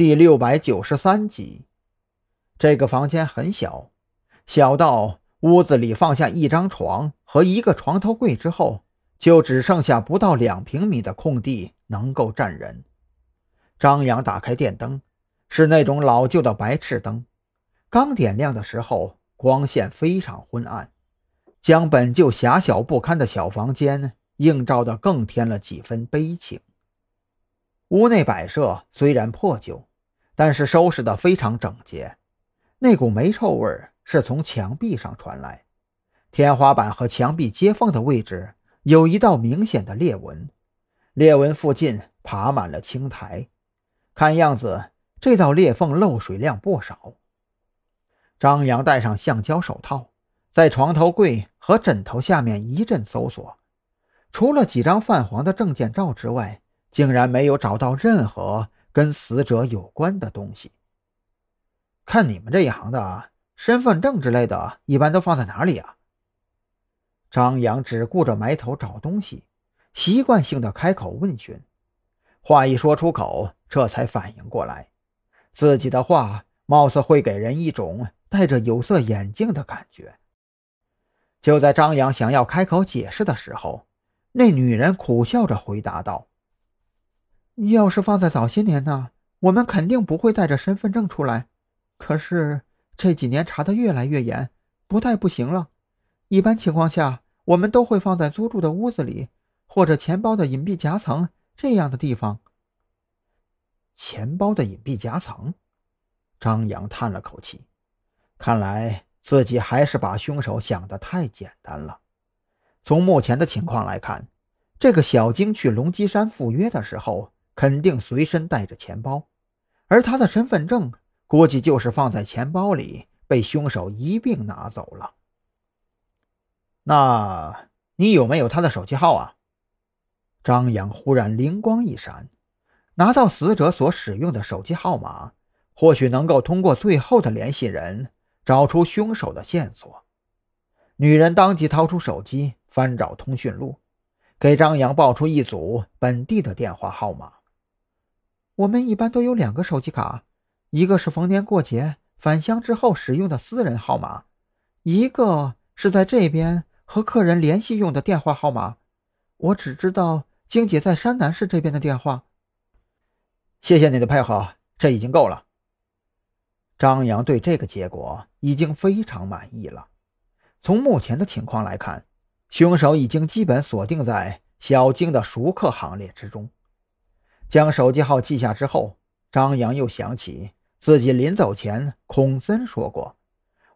第693集。这个房间很小，小到屋子里放下一张床和一个床头柜之后，就只剩下不到2平米的空地能够站人。张扬打开电灯，是那种老旧的白炽灯，刚点亮的时候，光线非常昏暗，将本就狭小不堪的小房间映照得更添了几分悲情。屋内摆设虽然破旧，但是收拾得非常整洁，那股霉臭味是从墙壁上传来，天花板和墙壁接缝的位置有一道明显的裂纹，裂纹附近爬满了青苔，看样子这道裂缝漏水量不少。张扬戴上橡胶手套，在床头柜和枕头下面一阵搜索，除了几张泛黄的证件照之外，竟然没有找到任何跟死者有关的东西。看你们这一行的，身份证之类的一般都放在哪里啊？张扬只顾着埋头找东西，习惯性的开口问询。话一说出口，这才反应过来，自己的话貌似会给人一种戴着有色眼镜的感觉。就在张扬想要开口解释的时候，那女人苦笑着回答道：要是放在早些年呢，我们肯定不会带着身份证出来，可是这几年查得越来越严，不带不行了。一般情况下，我们都会放在租住的屋子里，或者钱包的隐蔽夹层这样的地方。钱包的隐蔽夹层？张扬叹了口气，看来自己还是把凶手想得太简单了。从目前的情况来看，这个小京去龙脊山赴约的时候，肯定随身带着钱包，而他的身份证估计就是放在钱包里，被凶手一并拿走了。那你有没有他的手机号啊？张扬忽然灵光一闪，拿到死者所使用的手机号码，或许能够通过最后的联系人找出凶手的线索。女人当即掏出手机，翻找通讯录，给张扬报出一组本地的电话号码。我们一般都有2个手机卡，一个是逢年过节返乡之后使用的私人号码，一个是在这边和客人联系用的电话号码。我只知道晶姐在山南市这边的电话。谢谢你的配合，这已经够了。张扬对这个结果已经非常满意了。从目前的情况来看，凶手已经基本锁定在小京的熟客行列之中。将手机号记下之后，张扬又想起自己临走前孔森说过，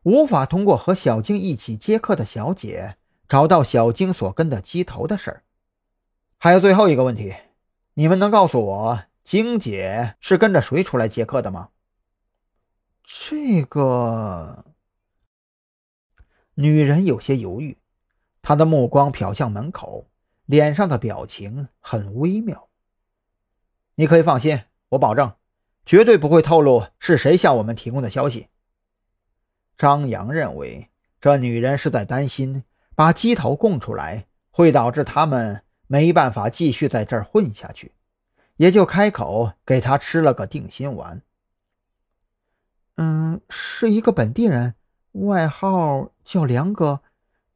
无法通过和小京一起接客的小姐找到小京所跟的鸡头的事儿。还有最后一个问题，你们能告诉我京姐是跟着谁出来接客的吗？这个……女人有些犹豫，他的目光瞟向门口，脸上的表情很微妙。你可以放心，我保证，绝对不会透露是谁向我们提供的消息。张扬认为，这女人是在担心把鸡头供出来，会导致他们没办法继续在这儿混下去，也就开口给他吃了个定心丸。是一个本地人，外号叫梁哥。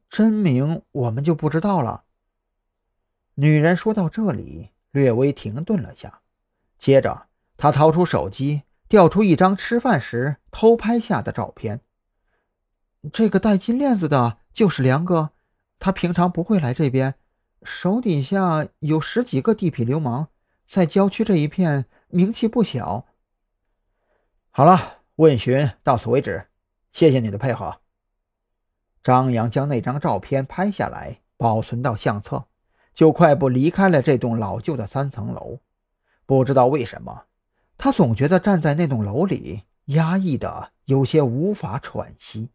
真名我们就不知道了。女人说到这里，略微停顿了下，接着她掏出手机，调出一张吃饭时偷拍下的照片。这个戴金链子的就是梁哥，他平常不会来这边，手底下有10几个地痞流氓，在郊区这一片名气不小。好了，问询到此为止，谢谢你的配合。张扬将那张照片拍下来，保存到相册，就快步离开了这栋老旧的3层楼。不知道为什么，他总觉得站在那栋楼里压抑的有些无法喘息。